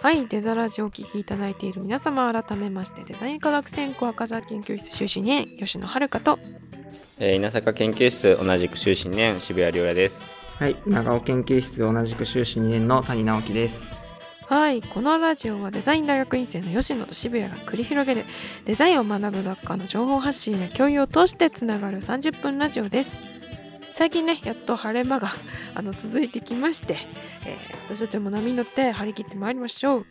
はい、デザラジをお聞きいただいている皆様、改めましてデザイン科学専攻赤座研究室修士2年吉野遥と、稲坂研究室同じく修士2年渋谷亮也です。はい、長尾研究室同じく修士2年の谷直樹です。はい、このラジオはデザイン大学院生の吉野と渋谷が繰り広げるデザインを学ぶ学科の情報発信や共有を通してつながる30分ラジオです。最近ね、やっと晴れ間が続いてきまして、私たちも波に乗って張り切ってまいりましょう。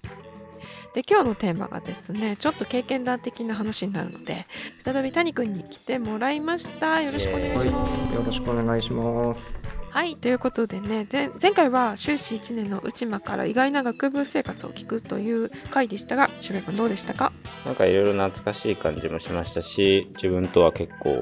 で、今日のテーマがですね、ちょっと経験談的な話になるので、再び谷くんに来てもらいました。よろしくお願いします、はい、よろしくお願いします。はい、ということでね、で前回は修士1年の内間から意外な学部生活を聞くという回でしたが、渋谷くんどうでしたか？なんかいろいろ懐かしい感じもしましたし、自分とは結構違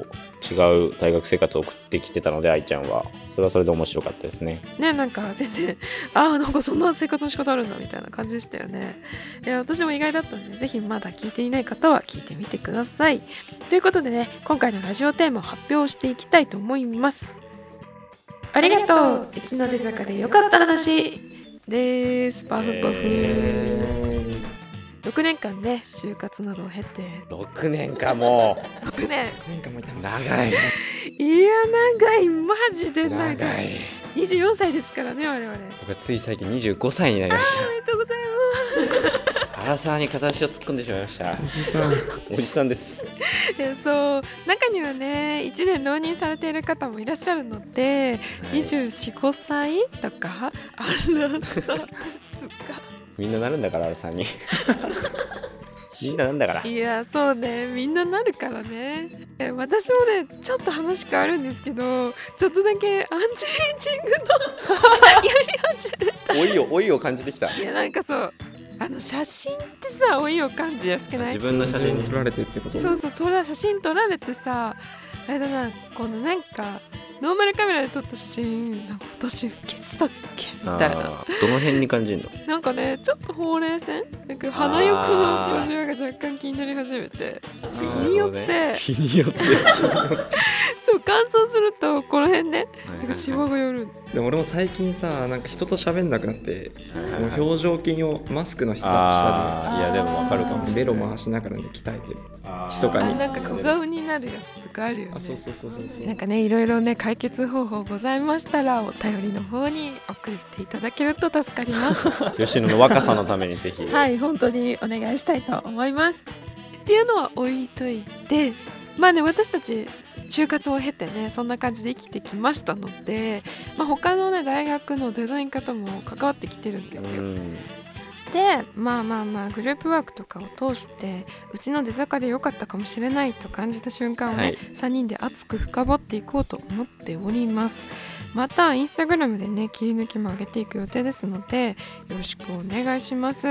う大学生活を送ってきてたので、愛ちゃんはそれはそれで面白かったですね。ね、なんか全然なんかそんな生活の仕方あるんだみたいな感じでしたよね。いや、私も意外だったので、ぜひまだ聞いていない方は聞いてみてください。ということでね、今回のラジオテーマを発表していきたいと思います。ありがとう、いつの出坂で良かった話です。パフパフ、6年間ね、就活などを経て6年かも6年間もいたの、長いいや長い、マジで長い24歳ですからね、我々。僕はつい最近25歳になりました。おめでとうございますアラサーに片足を突っ込んでしまいました。おじさんですそう、中にはね、1年浪人されている方もいらっしゃるので、はい、24、5歳とかアラサーすかみんななるんだから、アラサーにみんななんだから。いや、そうね、みんななるからね。私もね、ちょっと話変わるんですけど、ちょっとだけアンチエイジングのやり始めた。老いを感じてきた。いや、なんかそう、写真ってさ、老いを感じやすくない？自分の写真撮られてってこと？そうそう、写真撮られてさ、あれだな、このなんかノーマルカメラで撮った写真、なんか今年受けてたっけみたいな。どの辺に感じるの？なんかね、ちょっとほうれい線、なんか鼻横のじわじわが若干気になり始めて、日によってそう、乾燥するとこの辺ね、なんかシワが寄る。でも俺も最近さ、なんか人と喋んなくなって、もう表情筋をマスクの下に。いや、でもわかるかも。ベロ回しながらね、鍛えてる。密かに。なんか小顔になるやつとかあるよね。あ、そう。なんかね、いろいろね、解決方法ございましたら、お便りの方に送っていただけると助かります吉野の若さのためにぜひはい、本当にお願いしたいと思いますっていうのは置いといて、まあね、私たち就活を経てね、そんな感じで生きてきましたので、まあ、他のね、大学のデザイン方も関わってきてるんですよ。で、まあグループワークとかを通して、うちの出坂で良かったかもしれないと感じた瞬間をね、はい、3人で熱く深掘っていこうと思っております。またインスタグラムでね、切り抜きも上げていく予定ですので、よろしくお願いします。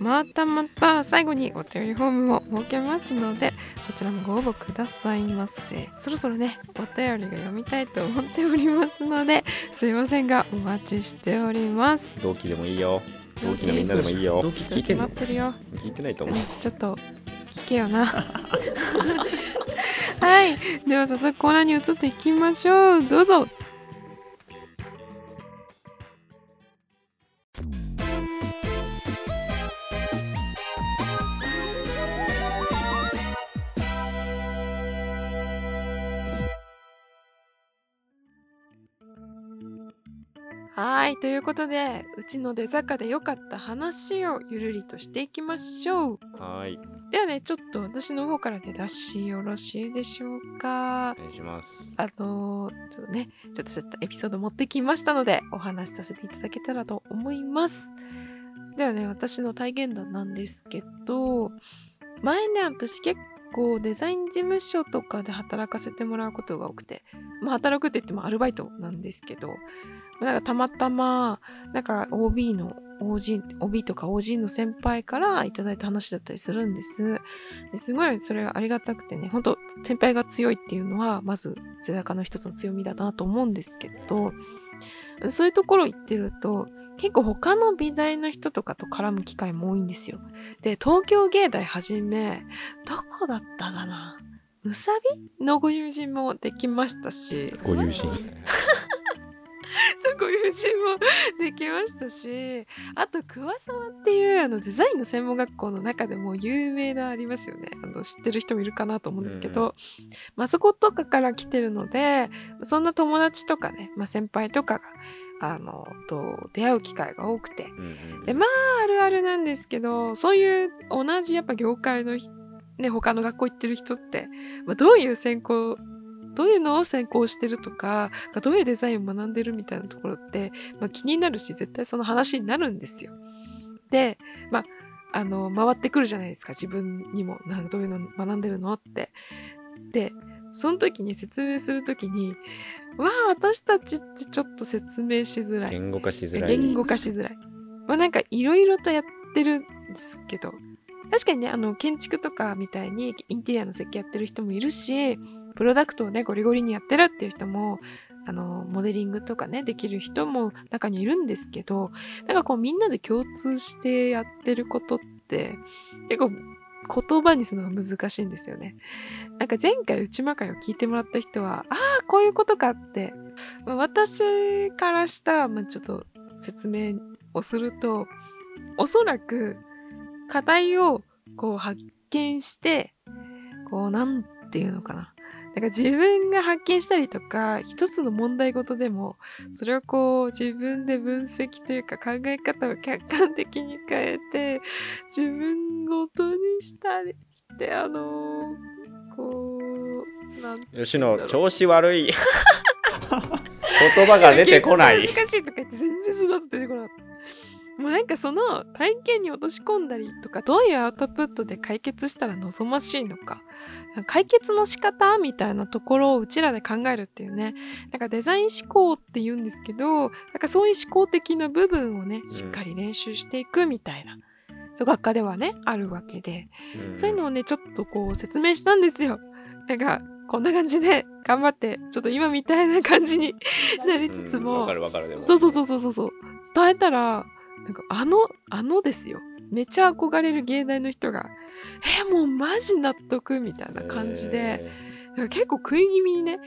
また最後にお便りフォームも設けますので、そちらもご応募くださいませ。そろそろね、お便りが読みたいと思っておりますので、すいませんがお待ちしております。同期でもいいよ、同期のみんなでもいいよ。同期聞いてんの？聞いてないと思う。ちょっと聞けよなはい、では早速コーナーに移っていきましょう。どうぞ。はい、ということで、うちの出坂で良かった話をゆるりとしていきましょう。はい、ではね、ちょっと私の方からね、出しよろしいでしょうか？お願いします。ちょっとね、ちょっとエピソード持ってきましたので、お話しさせていただけたらと思います。ではね、私の体験談なんですけど、前ね、私結構デザイン事務所とかで働かせてもらうことが多くて、まあ働くって言ってもアルバイトなんですけど、なんかたまたま、なんか OB とか OG の先輩からいただいた話だったりするんです。ですごいそれがありがたくてね、本当先輩が強いっていうのは、まず出坂の一つの強みだなと思うんですけど、そういうところ行ってると、結構他の美大の人とかと絡む機会も多いんですよ。で、東京芸大はじめ、どこだったかな、むさびのご友人もできましたし。ご友人そうご友人もできましたし、あと桑沢っていうデザインの専門学校の中でも有名なありますよね、知ってる人もいるかなと思うんですけど、まあ、そことかから来てるので、そんな友達とかね、まあ、先輩とかがと出会う機会が多くて、でまああるあるなんですけど、そういう同じやっぱ業界の、ね、他の学校行ってる人って、まあ、どういうのを専攻してるとか、どういうデザインを学んでるみたいなところって、まあ、気になるし、絶対その話になるんですよ。で、まあ、回ってくるじゃないですか、自分にも。どういうの学んでるのって。で、その時に説明する時に、わあ、私たちってちょっと説明しづらい。言語化しづらい。まあ、なんかいろいろとやってるんですけど、確かにね、建築とかみたいにインテリアの設計やってる人もいるし、プロダクトをねゴリゴリにやってるっていう人もモデリングとかねできる人も中にいるんですけど、なんかこうみんなで共通してやってることって結構言葉にするのが難しいんですよね。なんか前回内間会を聞いてもらった人は、ああこういうことかって私からした、まあ、ちょっと説明をすると、おそらく課題をこう発見してこうなんていうのかな。なんか自分が発見したりとか、一つの問題ごとでもそれをこう自分で分析というか考え方を客観的に変えて自分ごとにしたりして、こうなんていうんだろう、吉野調子悪い言葉が出てこない難しいとか言って全然その後出てこなかった。もうなんかその体験に落とし込んだりとか、どういうアウトプットで解決したら望ましいのか、解決の仕方みたいなところをうちらで考えるっていうね、なんかデザイン思考って言うんですけど、なんかそういう思考的な部分をねしっかり練習していくみたいな、そう学科ではねあるわけで、そういうのをねちょっとこう説明したんですよ。なんかこんな感じで頑張ってちょっと今みたいな感じになりつつも、わかるでもそう伝えたら、なんかですよ、めちゃ憧れる芸大の人がもうマジ納得みたいな感じで、なんか結構食い気味にね、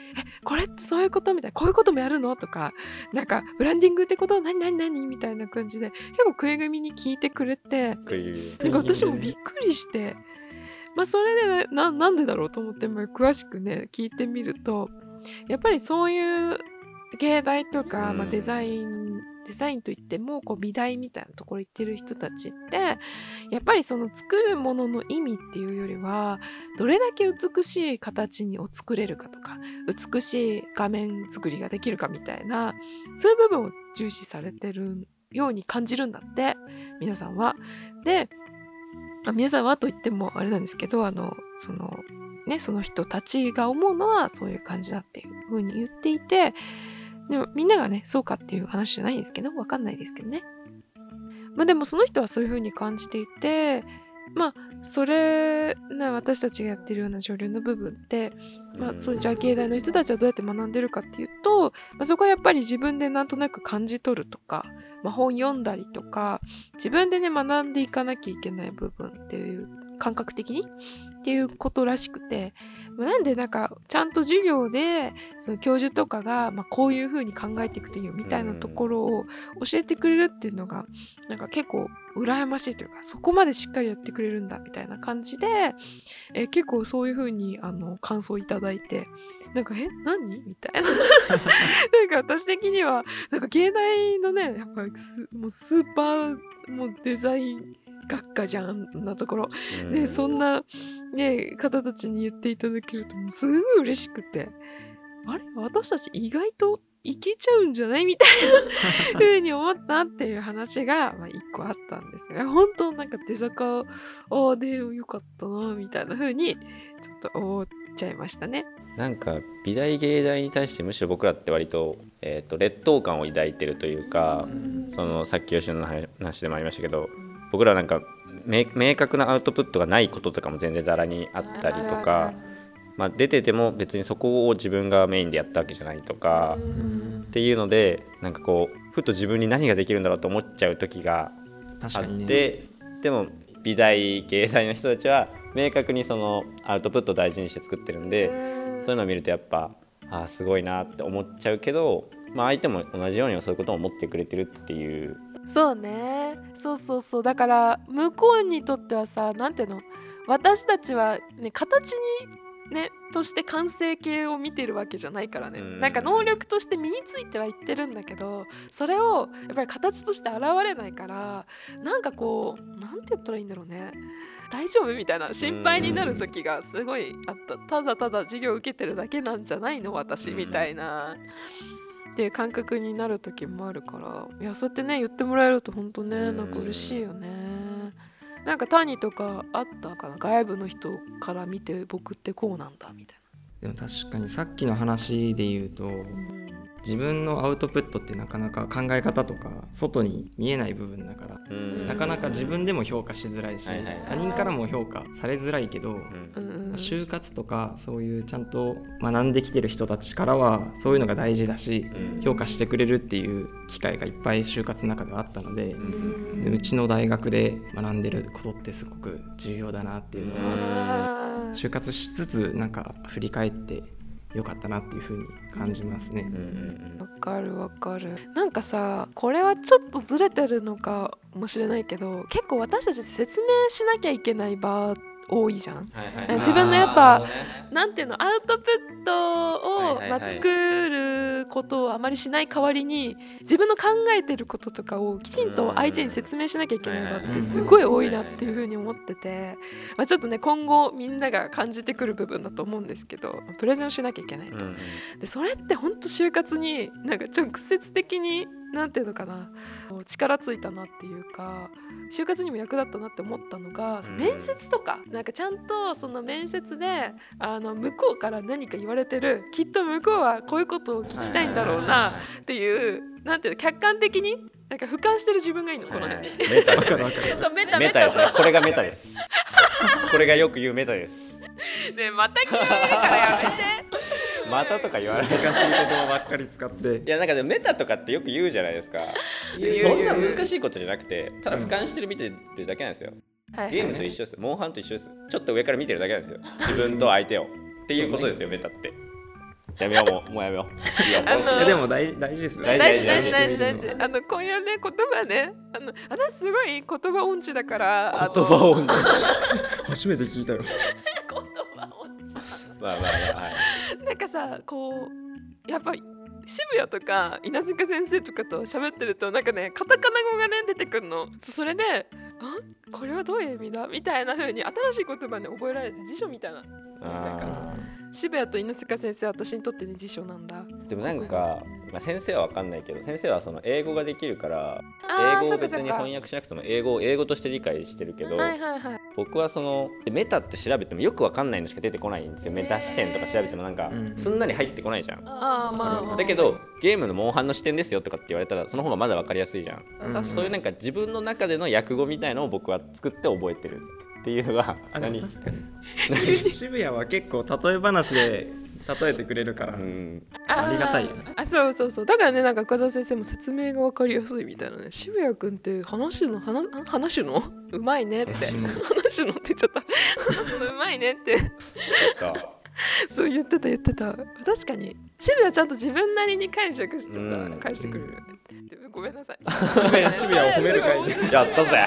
これってそういうことみたいな、こういうこともやるのとか、なんかブランディングってことは何みたいな感じで結構食い気味に聞いてくれて、なんか私もびっくりして、まあ、それで、ね、なんでだろうと思って、まあ、詳しくね聞いてみると、やっぱりそういう芸大とか、まあ、デザインといってもこう美大みたいなところ行ってる人たちって、やっぱりその作るものの意味っていうよりは、どれだけ美しい形を作れるかとか、美しい画面作りができるかみたいな、そういう部分を重視されてるように感じるんだって、皆さんは。で、皆さんはと言ってもあれなんですけど、その人たちが思うのはそういう感じだっていう風に言っていて、でもみんながねそうかっていう話じゃないんですけど、わかんないですけどね、まあ、でもその人はそういう風に感じていて、まあそれな私たちがやってるような上流の部分って、まあ、そうじゃあ芸大の人たちはどうやって学んでるかっていうと、まあ、そこはやっぱり自分でなんとなく感じ取るとか、まあ、本読んだりとか自分でね学んでいかなきゃいけない部分っていう感覚的にっていうことらしくて、なんでなんかちゃんと授業でその教授とかが、まあ、こういう風に考えていくというみたいなところを教えてくれるっていうのがなんか結構羨ましいというか、そこまでしっかりやってくれるんだみたいな感じで、結構そういう風に感想いただいて、なんか何みたいななんか私的にはなんか芸大のねやっぱもうスーパーもうデザイン学科じゃんなところで、そんな、ね、方たちに言っていただけるともうすごい嬉しくて、あれ私たち意外といけちゃうんじゃないみたいな風に思ったっていう話が、まあ、一個あったんですが、本当なんか出坂でよかったなみたいな風にちょっと思っちゃいましたね。なんか美大芸大に対してむしろ僕らって割と、劣等感を抱いてるというか、そのさっき吉野の話でもありましたけど、僕らなんか明確なアウトプットがないこととかも全然ざらにあったりとか、まあ、出てても別にそこを自分がメインでやったわけじゃないとかっていうので、なんかこうふと自分に何ができるんだろうと思っちゃう時があって、でも美大芸大の人たちは明確にそのアウトプットを大事にして作ってるんで、そういうのを見るとやっぱあすごいなって思っちゃうけど、まあ、相手も同じようにそういうことを思ってくれてるっていう。そうね、そうそうそう、だから向こうにとってはさ、なんていうの、私たちは、ね、形に、ね、として完成形を見てるわけじゃないからね、なんか能力として身についてはいってるんだけど、それをやっぱり形として現れないから、なんかこう、なんて言ったらいいんだろうね、大丈夫みたいな心配になる時がすごいあった。ただただ授業受けてるだけなんじゃないの私みたいなっていう感覚になる時もあるから、いやそうやってね言ってもらえると本当ね、なんか嬉しいよね。なんか谷とかあったかな、外部の人から見て僕ってこうなんだみたいな。でも確かにさっきの話で言うと、自分のアウトプットってなかなか考え方とか外に見えない部分だから、なかなか自分でも評価しづらいし、他人からも評価されづらいけど、就活とかそういうちゃんと学んできてる人たちからはそういうのが大事だし、評価してくれるっていう機会がいっぱい就活の中ではあったので、うちの大学で学んでることってすごく重要だなっていうのは、就活しつつなんか振り返って良かったなっていう風に感じますね。わかる。なんかさ、これはちょっとずれてるのかもしれないけど、結構私たち説明しなきゃいけない場多いじゃん、自分のやっぱ、なんていうの、アウトプットを、作ることをあまりしない代わりに、自分の考えてることとかをきちんと相手に説明しなきゃいけない場ってすごい多いなっていうふうに思ってて、まあ、ちょっとね今後みんなが感じてくる部分だと思うんですけど、プレゼンをしなきゃいけないと、でそれって本当就活になんか直接的になんていうのかな、力ついたなっていうか、就活にも役立ったなって思ったのが、面接とか、なんかちゃんとその面接で向こうから何か言われてる、きっと向こうはこういうことを聞きたいんだろうなっていう、なんていうの、客観的になんか俯瞰してる自分がいいの、この辺に、メタですね。これがメタです。これがよく言うメタです。ねえ、また聞かれるからやめて。またとか言われる、難しい言葉ばっかり使って。いや、なんかでもメタとかってよく言うじゃないですか。そんな難しいことじゃなくて、ただ俯瞰してる見てるだけなんですよ、ゲームと一緒です、モンハンと一緒です、ちょっと上から見てるだけなんですよ、自分と相手をっていうことですよ、メタって。やめよう、もうやめよう。いや、でも大事ですね。大事。今夜ね、言葉ね、私すごい言葉音痴だから。言葉音痴初めて聞いたよ。なんかさ、こうやっぱ渋谷とか稲塚先生とかと喋ってると、なんかねカタカナ語がね出てくるの。それで、これはどういう意味だみたいな風に新しい言葉で覚えられて、辞書みたいな。なんか渋谷と稲塚先生は私にとってね辞書なんだ。でもなんか、まあ、先生は分かんないけど、先生はその英語ができるから、英語を別に翻訳しなくても英語を英語として理解してるけど、僕はそのメタって調べてもよくわかんないのしか出てこないんですよ。メタ視点とか調べてもなんかすんなり入ってこないじゃん、だけどゲームのモンハンの視点ですよとかって言われたら、その方がまだわかりやすいじゃん、そういうなんか自分の中での訳語みたいのを僕は作って覚えてるっていうのが。渋谷は結構例え話で例えてくれるから、ありがたいよね。そうだからね、なんか深澤先生も説明が分かりやすいみたいなね。渋谷くんって話のうまいねって話のって言っちゃったうまいねってそう言ってた。確かに渋谷ちゃんと自分なりに解釈してさ、返してくれるよね。ごめんなさい、渋谷を褒める会でやったぜ。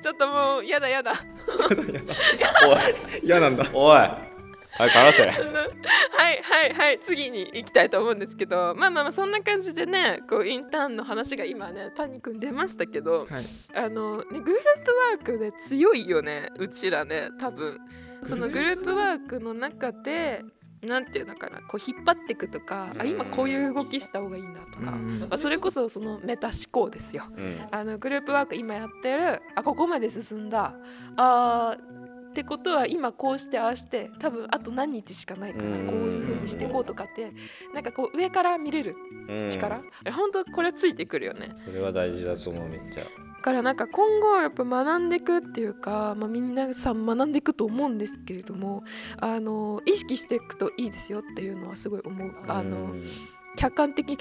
ちょっともうやだおい、やなんだおい、はい、はい、次に行きたいと思うんですけど、まあそんな感じでね、こうインターンの話が今ね谷くん出ましたけど、グループワークで強いよねうちらね。多分そのグループワークの中でなんていうのかな、こう引っ張っていくとか、今こういう動きした方がいいなとか、それこそそのメタ思考ですよ、グループワーク今やってる、ここまで進んだ、ってことは今こうしてああして、多分あと何日しかないからこういう風にしていこうとかって、なんかこう上から見れる力、本当これついてくるよね。それは大事だと思う、めっちゃ。だからなんか今後やっぱ学んでいくっていうか、みんなさん学んでいくと思うんですけれども、意識していくといいですよっていうのはすごい思う。客観的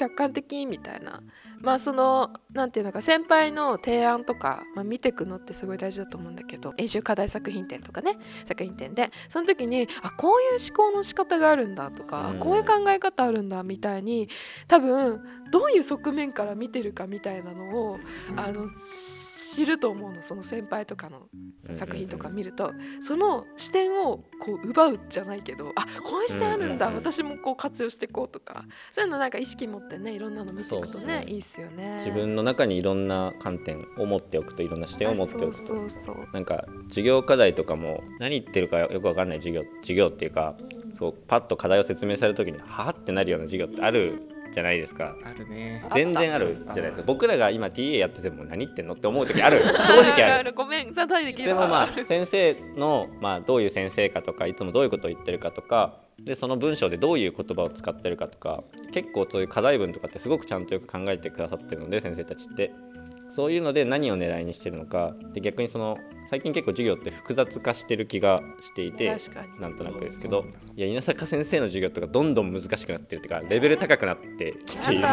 みたいな、まあそのなんていうのか、先輩の提案とか、まあ、見てくのってすごい大事だと思うんだけど、演習課題作品展とかね、作品展でその時にこういう思考の仕方があるんだとか、こういう考え方あるんだみたいに、多分どういう側面から見てるかみたいなのを知ると思うの。その先輩とかの作品とか見ると、その視点をこう奪うじゃないけど、こういう視点あるんだ、私もこう活用していこうとか、そういうのなんか意識持ってね、いろんなの見ていくと ねいいっすよね。自分の中にいろんな観点を持っておくと、いろんな視点を持っておくと、そうなんか授業課題とかも何言ってるかよく分かんない授業っていうか、そうパッと課題を説明されるときにはってなるような授業ってあるじゃないですか。あるね。全然あるじゃないですか。僕らが今 TA やってても何言ってんのって思う時ある。正直ある。ごめん。でもまあ先生の、まあ、どういう先生かとか、いつもどういうことを言ってるかとかで、その文章でどういう言葉を使ってるかとか、結構そういう課題文とかってすごくちゃんとよく考えてくださってるので、先生たちってそういうので何を狙いにしてるのかで、逆にその最近結構授業って複雑化してる気がしていて、なんとなくですけど、いや稲坂先生の授業とかどんどん難しくなってるとか、レベル高くなってきている。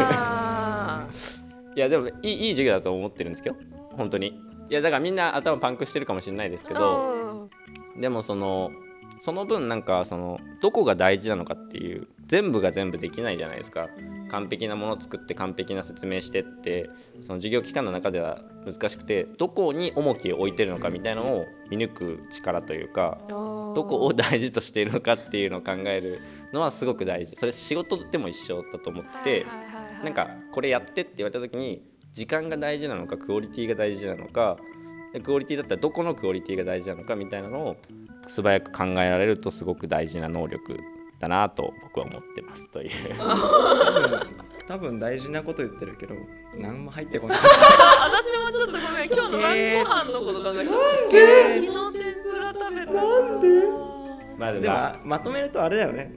いやでもいい授業だと思ってるんですけど、本当に。いやだからみんな頭パンクしてるかもしれないですけど、でもその分なんかどこが大事なのかっていう、全部が全部できないじゃないですか。完璧なものを作って完璧な説明してって、その授業期間の中では難しくて、どこに重きを置いてるのかみたいなのを見抜く力というか、どこを大事としているのかっていうのを考えるのはすごく大事。それ仕事でも一緒だと思ってて、なんかこれやってって言われた時に、時間が大事なのかクオリティが大事なのか、クオリティだったらどこのクオリティが大事なのかみたいなのを素早く考えられると、すごく大事な能力だなと僕は思ってますという多分大事なこと言ってるけど何も入ってこない私もちょっとごめん、今日の晩ご飯のこと考えてた。昨日天ぷら食べた。なんで、でもまとめるとあれだよね、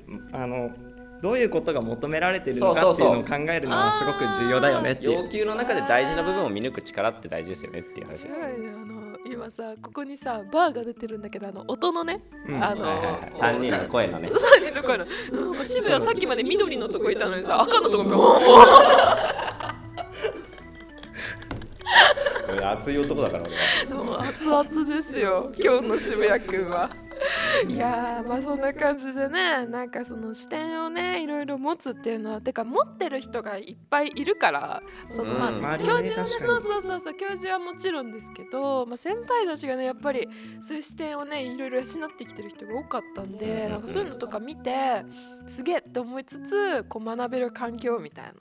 どういうことが求められているのかっていうのを考えるのはすごく重要だよねっていう。要求の中で大事な部分を見抜く力って大事ですよねっていう話です。今さ、ここにさバーが出てるんだけど、音のね、3人の声のね、3人の声の渋谷さっきまで緑のとこいたのにさ、赤のとこ熱い男だから熱々ですよ今日の渋谷くんは。いやまあそんな感じでね、なんかその視点をねいろいろ持つっていうのは、てか持ってる人がいっぱいいるから、その、教授はね、そう教授はもちろんですけど、先輩たちがねやっぱりそういう視点をねいろいろ養ってきてる人が多かったんで、なんかそういうのとか見てすげえって思いつつ、こう学べる環境みたいな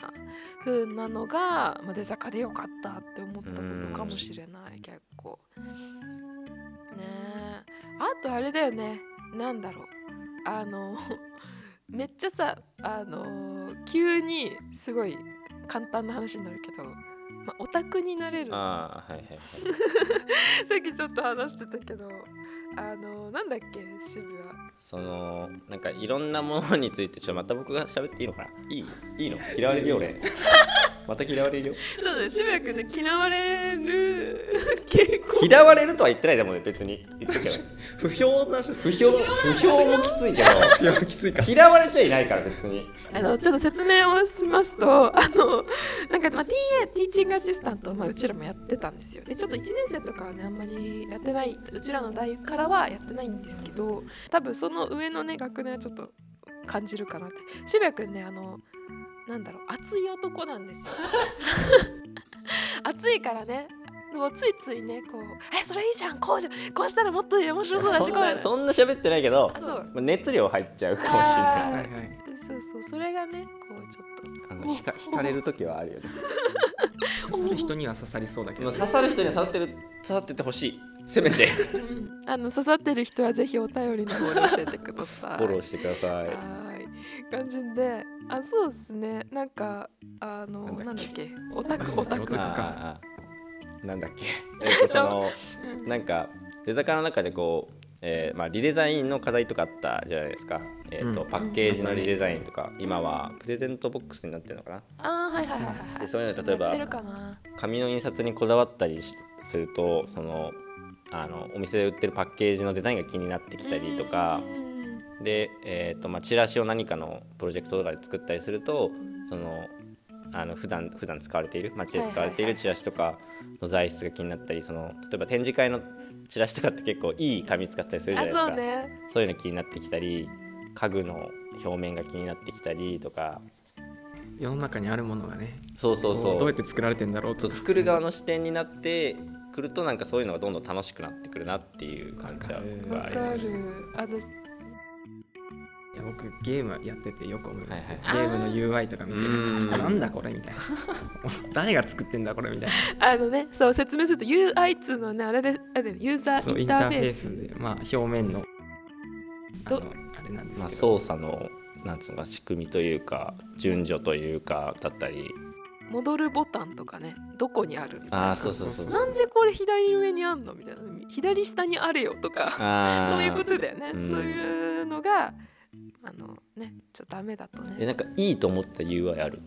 風なのが、まあ、出坂でよかったって思ったことかもしれない。結構ねえ、あとあれだよね、なんだろう、めっちゃさ、急にすごい簡単な話になるけど、まあ、オタクになれる。あ、はいはいはい、さっきちょっと話してたけど、なんだっけ渋谷、なんかいろんなものについて、ちょっとまた僕が喋っていいのかな。いいの、嫌われるよ俺また嫌われるよ。そうだね、渋谷くんね、嫌われる傾向。嫌われるとは言ってないでもね、別に言ってるけど不評な不評不評もきついけど不評もきついか嫌われちゃいないから別にちょっと説明をしますと、なんか、まあ、ティーチングアシスタントを、まあ、うちらもやってたんですよ。でちょっと1年生とかはねあんまりやってない、うちらの代からはやってないんですけど、多分その上のね学年はちょっと感じるかなって。渋谷くんねなんだろう、熱い男なんですよ熱いからね、もうついついねこうそれいいじゃん、こうじゃん、こうしたらもっと面白そうだし、そんな喋ってないけど熱量入っちゃうかもしれない、はいはい、そうそれがねこうちょっと惹かれる時はあるよね刺さる人には刺さりそうだけど、ね、刺さる人には刺さっててほしい、せめて刺さってる人はぜひお便りの方に教えてくださいフォローしてください。感じで、そうですね、なんかなんだっけ、オタクかなんだっけなんか出坂の中でこう、まあ、リデザインの課題とかあったじゃないですか、パッケージのリデザインとか、今はプレゼントボックスになってるのかな。はいはいはい、でそういうの例えば紙の印刷にこだわったりすると、お店で売ってるパッケージのデザインが気になってきたりとか、で、チラシを何かのプロジェクトとかで作ったりすると、その普段使われている街で使われているチラシとかの材質が気になったり、その例えば展示会のチラシとかって結構いい紙使ったりするじゃないですか。 そういうの気になってきたり、家具の表面が気になってきたりとか、世の中にあるものがね、そうどうやって作られてんだろうと、作る側の視点になってくると、なんかそういうのがどんどん楽しくなってくるなっていう感じはあります。いや、僕ゲームやっててよく思います、ね、はいはい、ゲームの UI とか見てる、なんだこれみたいな誰が作ってんだこれみたいなそう説明すると UI っていうのはね、あれでユーザーインターフェースで、まあ、表面のあれなんですけど、まあ、操作のなんつうか仕組みというか順序というかだったり、戻るボタンとかね、どこにあるみたいな、そうなんでこれ左上にあんのみたいな、左下にあれよとかそういうことだよね、そういうのがちょっとダメだとね。なんかいいと思った UI ある？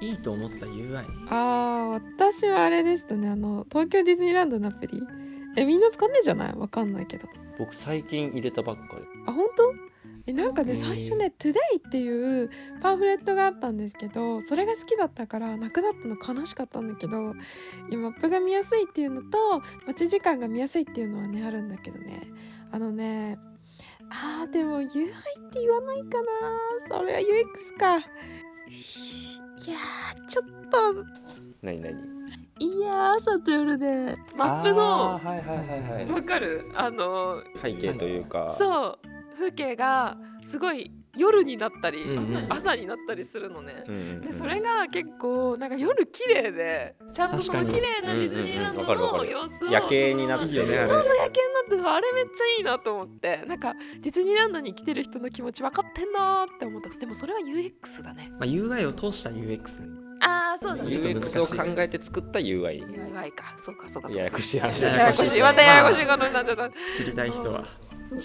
いいと思った UI？ 私はあれでしたね、東京ディズニーランドのアプリ、みんな使わないじゃない？わかんないけど、僕最近入れたばっかり。あ、本当？なんかね、最初ね Today っていうパンフレットがあったんですけど、それが好きだったからなくなったの悲しかったんだけど、今マップが見やすいっていうのと待ち時間が見やすいっていうのはねあるんだけどね、でも UI って言わないかな、それは UX か。いやちょっといや朝と夜でマップのわかる背景というか、そう風景がすごい夜になったり、朝になったりするのね、でそれが結構なんか夜綺麗で、ちゃんとその綺麗なディズニーランドの様子を夜景になってるね、夜景になってる、あれめっちゃいいなと思って、なんかディズニーランドに来てる人の気持ち分かってんなって思った。でもそれは UX だね、まあ、UI を通した UX ね。そうだね、UX を考えて作った UI。 UI か、そうかややこしい話、またややこしいことになっちゃった。知りたい人は調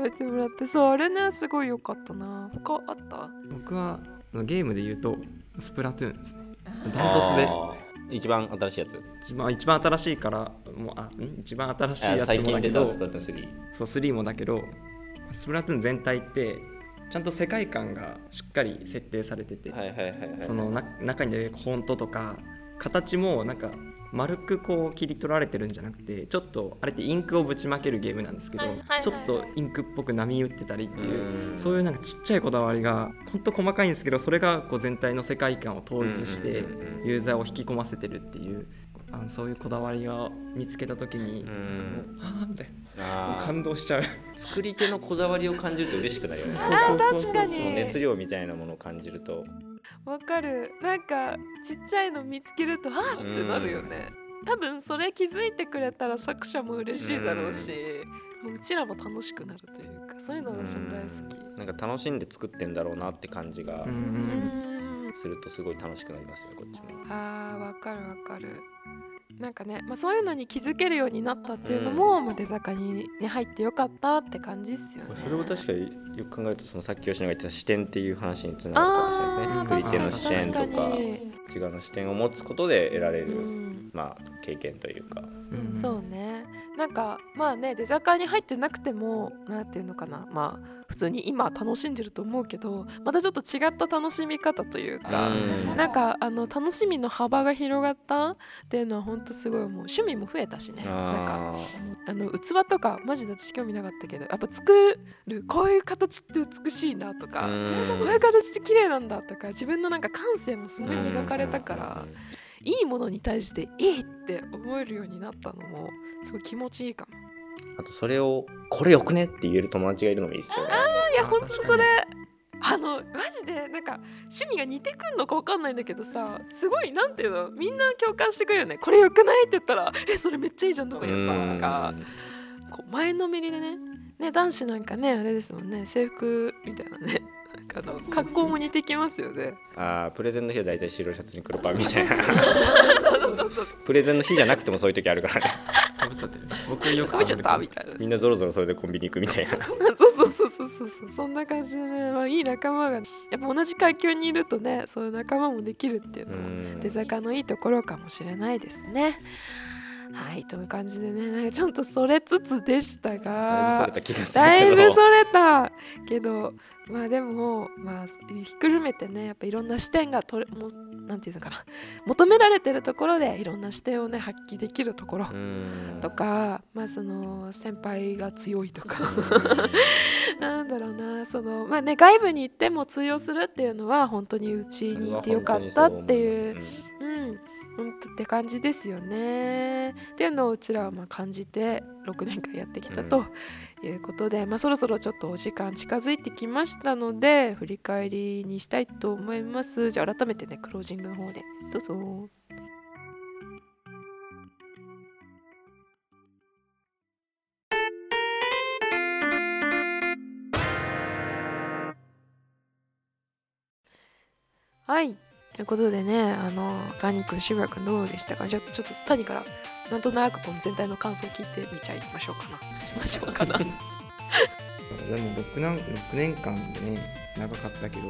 べてもらって、そうあれねすごい良かったな。他あった？僕はゲームで言うとスプラトゥーンですね。ダントツで一番新しいやつ、一番新しいからもう一番新しいやつもだけど、最近出たスプラトゥーン3、そう3もだけど、スプラトゥーン全体ってちゃんと世界観がしっかり設定されてて、その中に出るフォントとか形もなんか丸くこう切り取られてるんじゃなくて、ちょっとあれってインクをぶちまけるゲームなんですけど、ちょっとインクっぽく波打ってたりっていう、そういうなんかちっちゃいこだわりがほんと細かいんですけど、それがこう全体の世界観を統一してユーザーを引き込ませてるっていう、そういうこだわりを見つけた時にみたいな感動しちゃう作り手のこだわりを感じると嬉しくなるよね確かに、その熱量みたいなものを感じるとわかる。なんかちっちゃいの見つけるとあってなるよね。多分それ気づいてくれたら作者も嬉しいだろうし、もううちらも楽しくなるというか、そういうの私も大好き。なんか楽しんで作ってんだろうなって感じがするとすごい楽しくなりますね、こっちも。わかるわかる。なんかね、そういうのに気づけるようになったっていうのも、デザカに、ね、入ってよかったって感じっすよね。それを確かによく考えると、そのさっき吉野が言ってた視点っていう話につながるかもしれないですね。作り手の視点とか違うの視点を持つことで得られる、経験というか、そうね。なんかデザカに入ってなくてもなんていうのかな、普通に今楽しんでると思うけど、またちょっと違った楽しみ方というか、なんか楽しみの幅が広がったっていうのは本当すごい思う。趣味も増えたしね。なんか器とかマジで私興味なかったけど、やっぱ作るこういう形って美しいなとか、こういう形って綺麗なんだとか、自分のなんか感性もすごい磨かれたから、いいものに対してって思えるようになったのもすごい気持ちいいかも。あとそれをこれよくねって言える友達がいるのもいいっすよね。いや本当それマジでなんか趣味が似てくんのか分かんないんだけどさ、すごいなんていうの、みんな共感してくれるよね。これよくないって言ったらそれめっちゃいいじゃんとか言ったとか、こう前のめりでね男子なんかねあれですもんね、制服みたいなね格好も似てきますよね。プレゼンの日はだいたい白シャツに黒パンみたいなプレゼンの日じゃなくてもそういう時あるからねかぶっちゃってる。僕よくかぶっちゃったみたいな、みんなぞろぞろそれでコンビニ行くみたいなそうそんな感じでね、いい仲間がやっぱ同じ階級にいるとね、そういう仲間もできるっていうのもデザカのいいところかもしれないですね。はいという感じでね、なんかちょっとそれつつでしたが、だいぶそれたけど、まあでも、まあ、ひっくるめてね、やっぱいろんな視点がとれも、なんていうのかな、求められてるところでいろんな視点をね発揮できるところとか、まあその先輩が強いとかなんだろうな、そのまあね、外部に行っても通用するっていうのは本当にうちにいてよかったっていう、うん、って感じですよねっていうのをうちらはまあ感じて6年間やってきたということで、まあ、そろそろちょっとお時間近づいてきましたので振り返りにしたいと思います。じゃあ改めてねクロージングの方でどうぞ。はいということでね、谷君渋谷君どうでしたか。じゃあちょっと谷からなんとなくこの全体の感想を聞いてみちゃいましょうかなしましょうかなでも 6年間でね長かったけど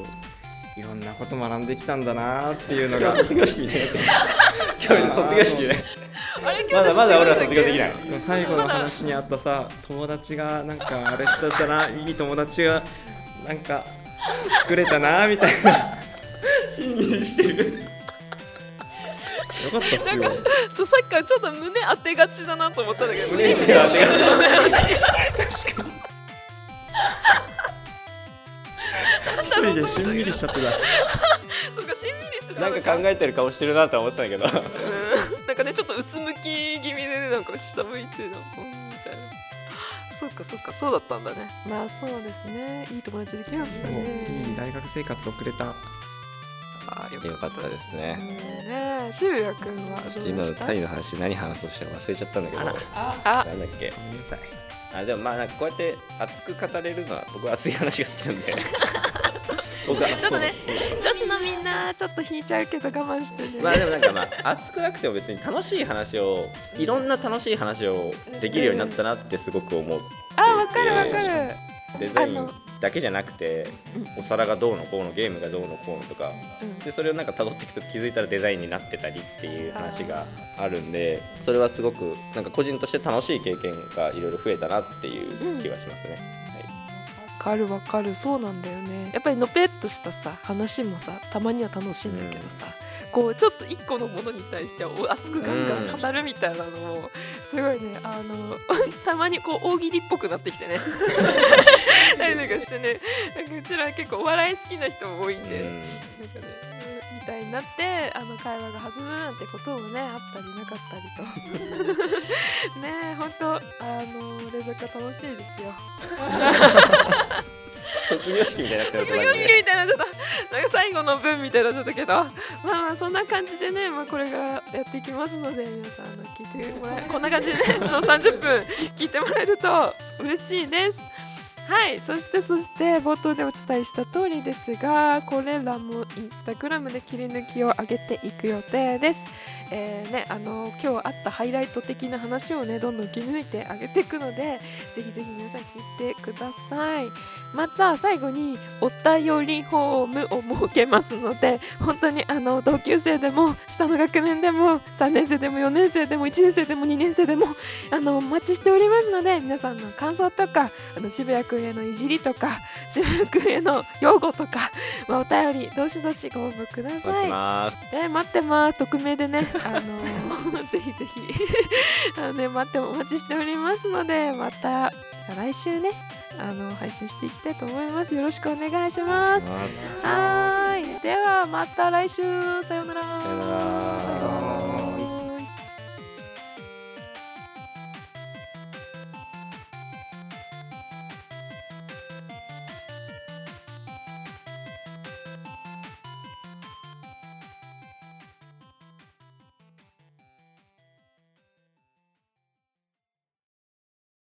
いろんなこと学んできたんだなっていうのが今日卒業式みたいな今日卒業式ねまだ俺は卒業できない。最後の話にあったさ友達がなんかあれしたじゃないい友達がなんか作れたなみたいな信任してるよかったっすよ。そうさっきからちょっと胸当てがちだなと思ったんだけど胸当てがちだ確かに一人でしんみりしちゃってたそうかしんみりしてたなんか考えてる顔してるなと思ってたけどなんかねちょっとうつむき気味でなんか下向いてるのみたいな。そうかそうだったんだね。まあそうですねいい友達できましたね。いい大学生活送れた。あよかったですね。渋谷くんはどうでした。今のタイの話何話そうして忘れちゃったんだけどなんだっけあでもまあなんかこうやって熱く語れるのは僕は熱い話が好きなんで僕はちょっとね女子のみんなちょっと引いちゃうけど我慢してねまあでもなんかまあ熱くなくても別に楽しい話をいろんな楽しい話をできるようになったなってすごく思う。あ分かる分かる。デザインだけじゃなくて、お皿がどうのこうのゲームがどうのこうのとか、でそれをなんか辿っていくと気づいたらデザインになってたりっていう話があるんで、それはすごくなんか個人として楽しい経験がいろいろ増えたなっていう気はしますね。わかるそうなんだよね。やっぱりのぺっとしたさ話もさたまには楽しいんだけどさ、こうちょっと一個のものに対して熱くガンガン語るみたいなのもすごいね、たまにこう大喜利っぽくなってきてね何かしてね、なんかうちら結構お笑い好きな人も多いんで、なんかね、みたいになって会話が弾むなんてこともねあったりなかったりとねえほんとレザカ楽しいですよ卒業式みたいな卒業式みたいなちょっとなんか最後の文みたいなちょっとけど、まあそんな感じでね、まあ、これがやっていきますので皆さん聞いてもらえこんな感じでねその30分聞いてもらえると嬉しいです。はいそして冒頭でお伝えした通りですがこれらもインスタグラムで切り抜きを上げていく予定です。ね、今日あったハイライト的な話をねどんどん切り抜いてあげていくのでぜひぜひ皆さん聞いてください。また最後にお便りフォームを設けますので本当に同級生でも下の学年でも3年生でも4年生でも1年生でも2年生でもお待ちしておりますので皆さんの感想とか渋谷くんへのいじりとか渋谷くんへの用語とか、まあ、お便りどしどしご応募ください。待ってます。匿名でねぜひぜひね、お待ちしておりますのでまた来週ね配信していきたいと思います。よろしくお願いします。はいではまた来週さようなら。